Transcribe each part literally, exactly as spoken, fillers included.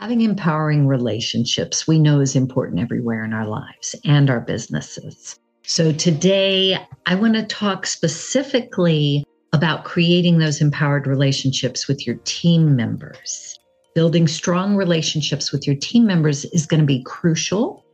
Having empowering relationships we know is important everywhere in our lives and our businesses. So today I want to talk specifically about creating those empowered relationships with your team members. Building strong relationships with your team members is going to be crucial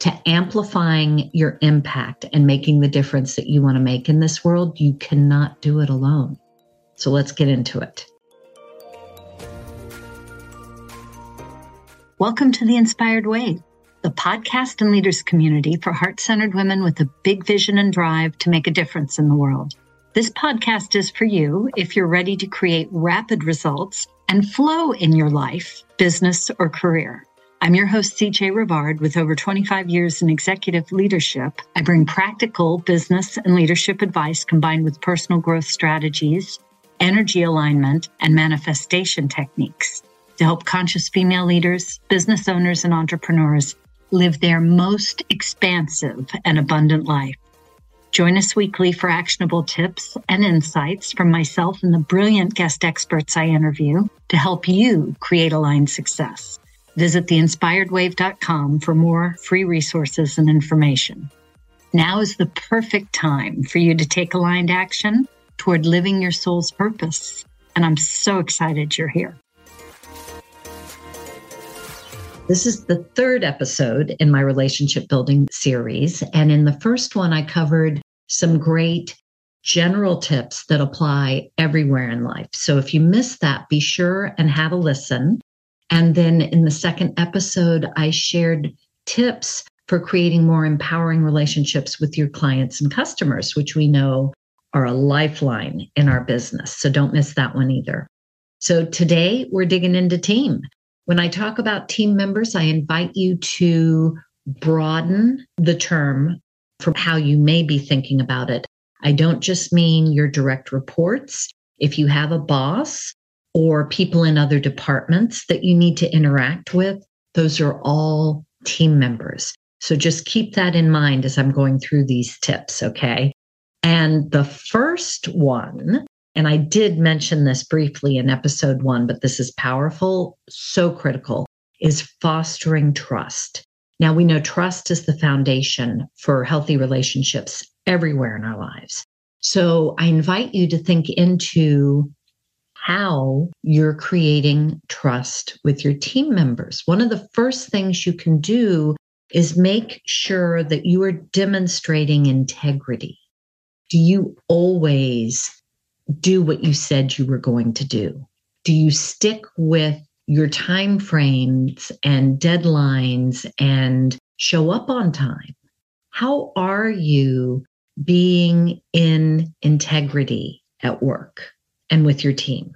to amplifying your impact and making the difference that you want to make in this world. You cannot do it alone. So let's get into it. Welcome to The Inspired Way, the podcast and leaders community for heart-centered women with a big vision and drive to make a difference in the world. This podcast is for you if you're ready to create rapid results and flow in your life, business, or career. I'm your host, C J Rivard, with over twenty-five years in executive leadership. I bring practical business and leadership advice combined with personal growth strategies, energy alignment, and manifestation techniques to help conscious female leaders, business owners, and entrepreneurs live their most expansive and abundant life. Join us weekly for actionable tips and insights from myself and the brilliant guest experts I interview to help you create aligned success. Visit the inspired wave dot com for more free resources and information. Now is the perfect time for you to take aligned action toward living your soul's purpose. And I'm so excited you're here. This is the third episode in my relationship building series. And in the first one, I covered some great general tips that apply everywhere in life. So if you missed that, be sure and have a listen. And then in the second episode, I shared tips for creating more empowering relationships with your clients and customers, which we know are a lifeline in our business. So don't miss that one either. So today we're digging into team. When I talk about team members, I invite you to broaden the term for how you may be thinking about it. I don't just mean your direct reports. If you have a boss or people in other departments that you need to interact with, those are all team members. So just keep that in mind as I'm going through these tips, okay? And the first one, and I did mention this briefly in episode one, but this is powerful, so critical, is fostering trust. Now, we know trust is the foundation for healthy relationships everywhere in our lives. So I invite you to think into how you're creating trust with your team members. One of the first things you can do is make sure that you are demonstrating integrity. Do you always do what you said you were going to do? Do you stick with your time frames and deadlines and show up on time? How are you being in integrity at work and with your team?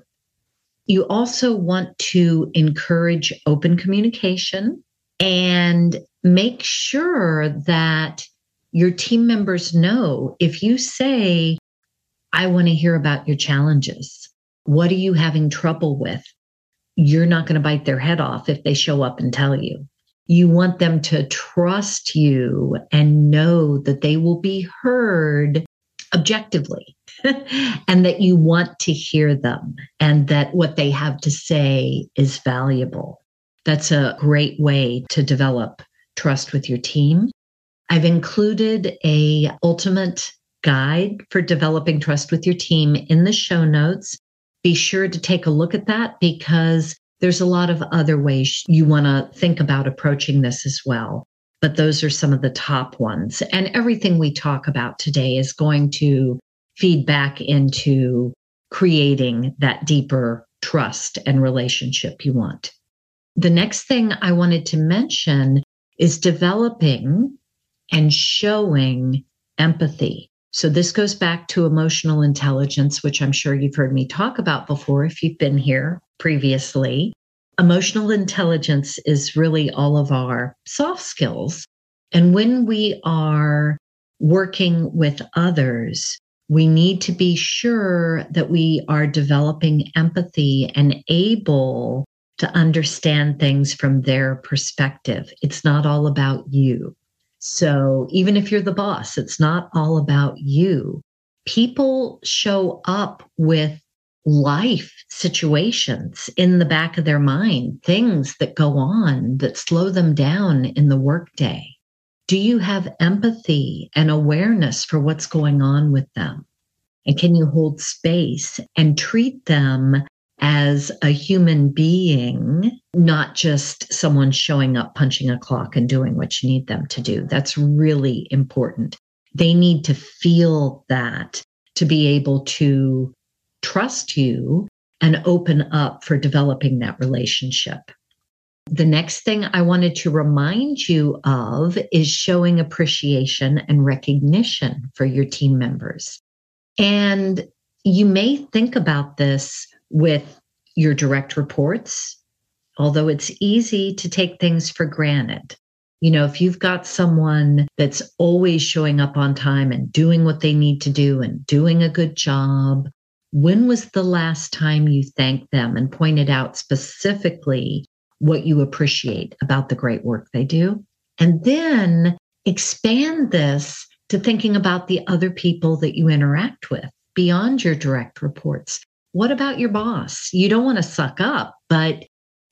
You also want to encourage open communication and make sure that your team members know if you say, I want to hear about your challenges. What are you having trouble with? You're not going to bite their head off if they show up and tell you. You want them to trust you and know that they will be heard objectively and that you want to hear them and that what they have to say is valuable. That's a great way to develop trust with your team. I've included a ultimate guide for developing trust with your team in the show notes. Be sure to take a look at that because there's a lot of other ways you want to think about approaching this as well. But those are some of the top ones. And everything we talk about today is going to feed back into creating that deeper trust and relationship you want. The next thing I wanted to mention is developing and showing empathy. So this goes back to emotional intelligence, which I'm sure you've heard me talk about before if you've been here previously. Emotional intelligence is really all of our soft skills. And when we are working with others, we need to be sure that we are developing empathy and able to understand things from their perspective. It's not all about you. So even if you're the boss, it's not all about you. People show up with life situations in the back of their mind, things that go on that slow them down in the workday? Do you have empathy and awareness for what's going on with them? And can you hold space and treat them as a human being, not just someone showing up, punching a clock, and doing what you need them to do? That's really important. They need to feel that to be able to trust you and open up for developing that relationship. The next thing I wanted to remind you of is showing appreciation and recognition for your team members. And you may think about this with your direct reports, although it's easy to take things for granted. You know, if you've got someone that's always showing up on time and doing what they need to do and doing a good job, when was the last time you thanked them and pointed out specifically what you appreciate about the great work they do? And then expand this to thinking about the other people that you interact with beyond your direct reports. What about your boss? You don't want to suck up, but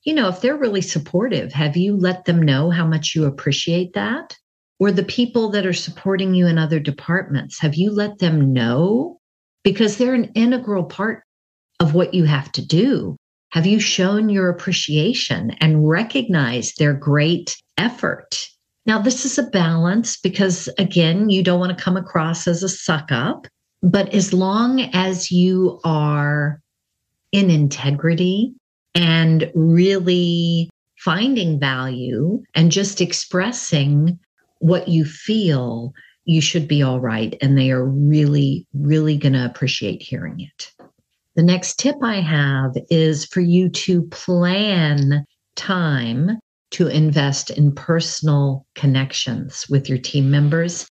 you know, if they're really supportive, have you let them know how much you appreciate that? Or the people that are supporting you in other departments, have you let them know? Because they're an integral part of what you have to do. Have you shown your appreciation and recognized their great effort? Now, this is a balance because, again, you don't want to come across as a suck-up, but as long as you are in integrity and really finding value and just expressing what you feel, you should be all right. And they are really, really going to appreciate hearing it. The next tip I have is for you to plan time to invest in personal connections with your team members.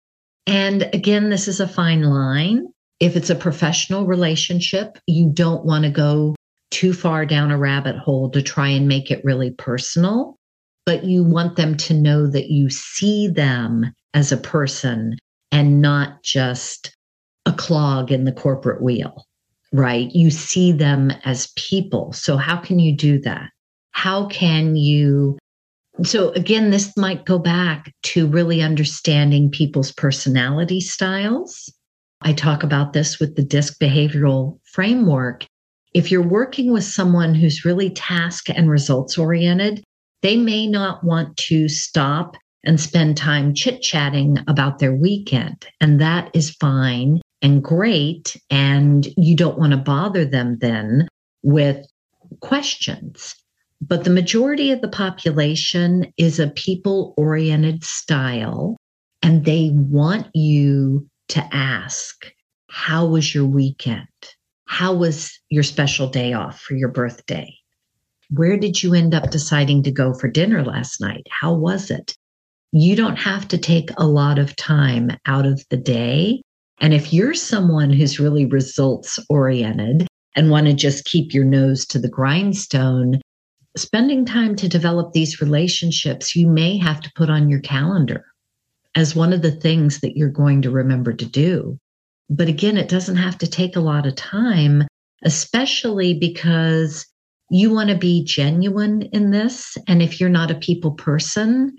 And again, this is a fine line. If it's a professional relationship, you don't want to go too far down a rabbit hole to try and make it really personal, but you want them to know that you see them as a person and not just a clog in the corporate wheel, right? You see them as people. So how can you do that? How can you? So again, this might go back to really understanding people's personality styles. I talk about this with the D I S C behavioral framework. If you're working with someone who's really task and results oriented, they may not want to stop and spend time chit-chatting about their weekend. And that is fine and great. And you don't want to bother them then with questions. But the majority of the population is a people-oriented style, and they want you to ask, how was your weekend? How was your special day off for your birthday? Where did you end up deciding to go for dinner last night? How was it? You don't have to take a lot of time out of the day. And if you're someone who's really results oriented and want to just keep your nose to the grindstone, spending time to develop these relationships, you may have to put on your calendar as one of the things that you're going to remember to do. But again, it doesn't have to take a lot of time, especially because you want to be genuine in this. And if you're not a people person,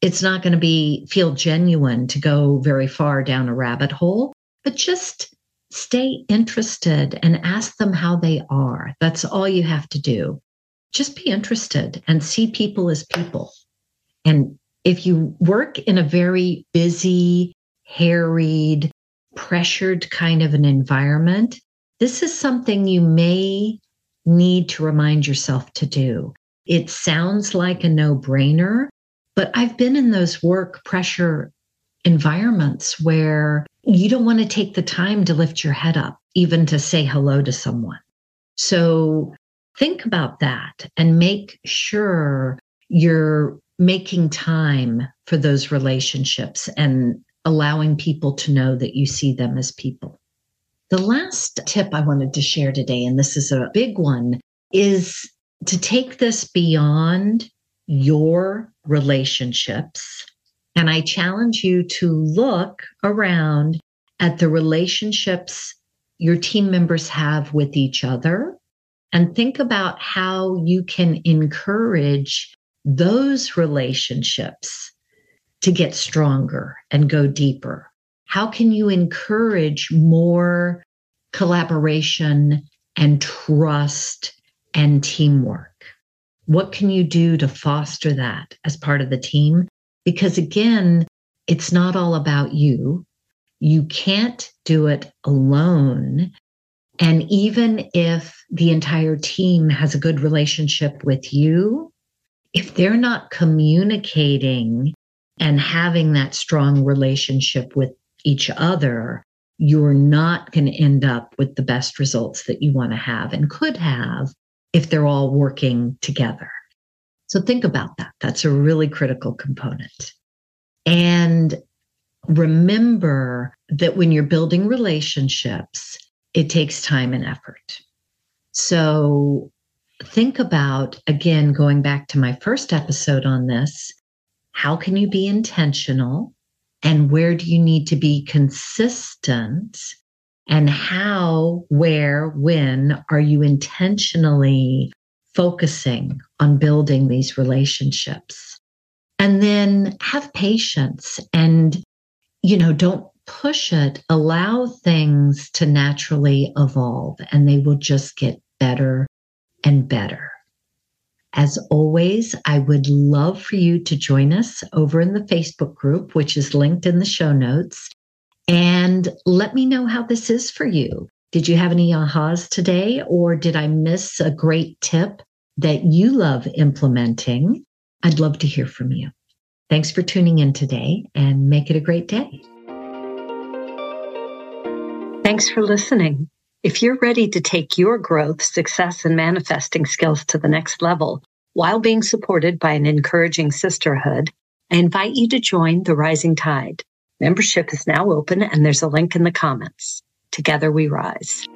it's not going to be feel genuine to go very far down a rabbit hole, but just stay interested and ask them how they are. That's all you have to do. Just be interested and see people as people. And if you work in a very busy, harried, pressured kind of an environment, this is something you may need to remind yourself to do. It sounds like a no-brainer, but I've been in those work pressure environments where you don't want to take the time to lift your head up, even to say hello to someone. So think about that and make sure you're making time for those relationships and allowing people to know that you see them as people. The last tip I wanted to share today, and this is a big one, is to take this beyond your relationships. And I challenge you to look around at the relationships your team members have with each other, and think about how you can encourage those relationships to get stronger and go deeper. How can you encourage more collaboration and trust and teamwork? What can you do to foster that as part of the team? Because again, it's not all about you. You can't do it alone. And even if the entire team has a good relationship with you, if they're not communicating and having that strong relationship with each other, you're not going to end up with the best results that you want to have and could have if they're all working together. So think about that. That's a really critical component. And remember that when you're building relationships, it takes time and effort. So think about, again, going back to my first episode on this, how can you be intentional and where do you need to be consistent? And how, where, when are you intentionally focusing on building these relationships? And then have patience and, you know, don't push it. Allow things to naturally evolve and they will just get better and better. As always, I would love for you to join us over in the Facebook group, which is linked in the show notes. And let me know how this is for you. Did you have any ahas today, or did I miss a great tip that you love implementing? I'd love to hear from you. Thanks for tuning in today, and make it a great day. Thanks for listening. If you're ready to take your growth, success, and manifesting skills to the next level while being supported by an encouraging sisterhood, I invite you to join the Rising Tide. Membership is now open and there's a link in the comments. Together we rise.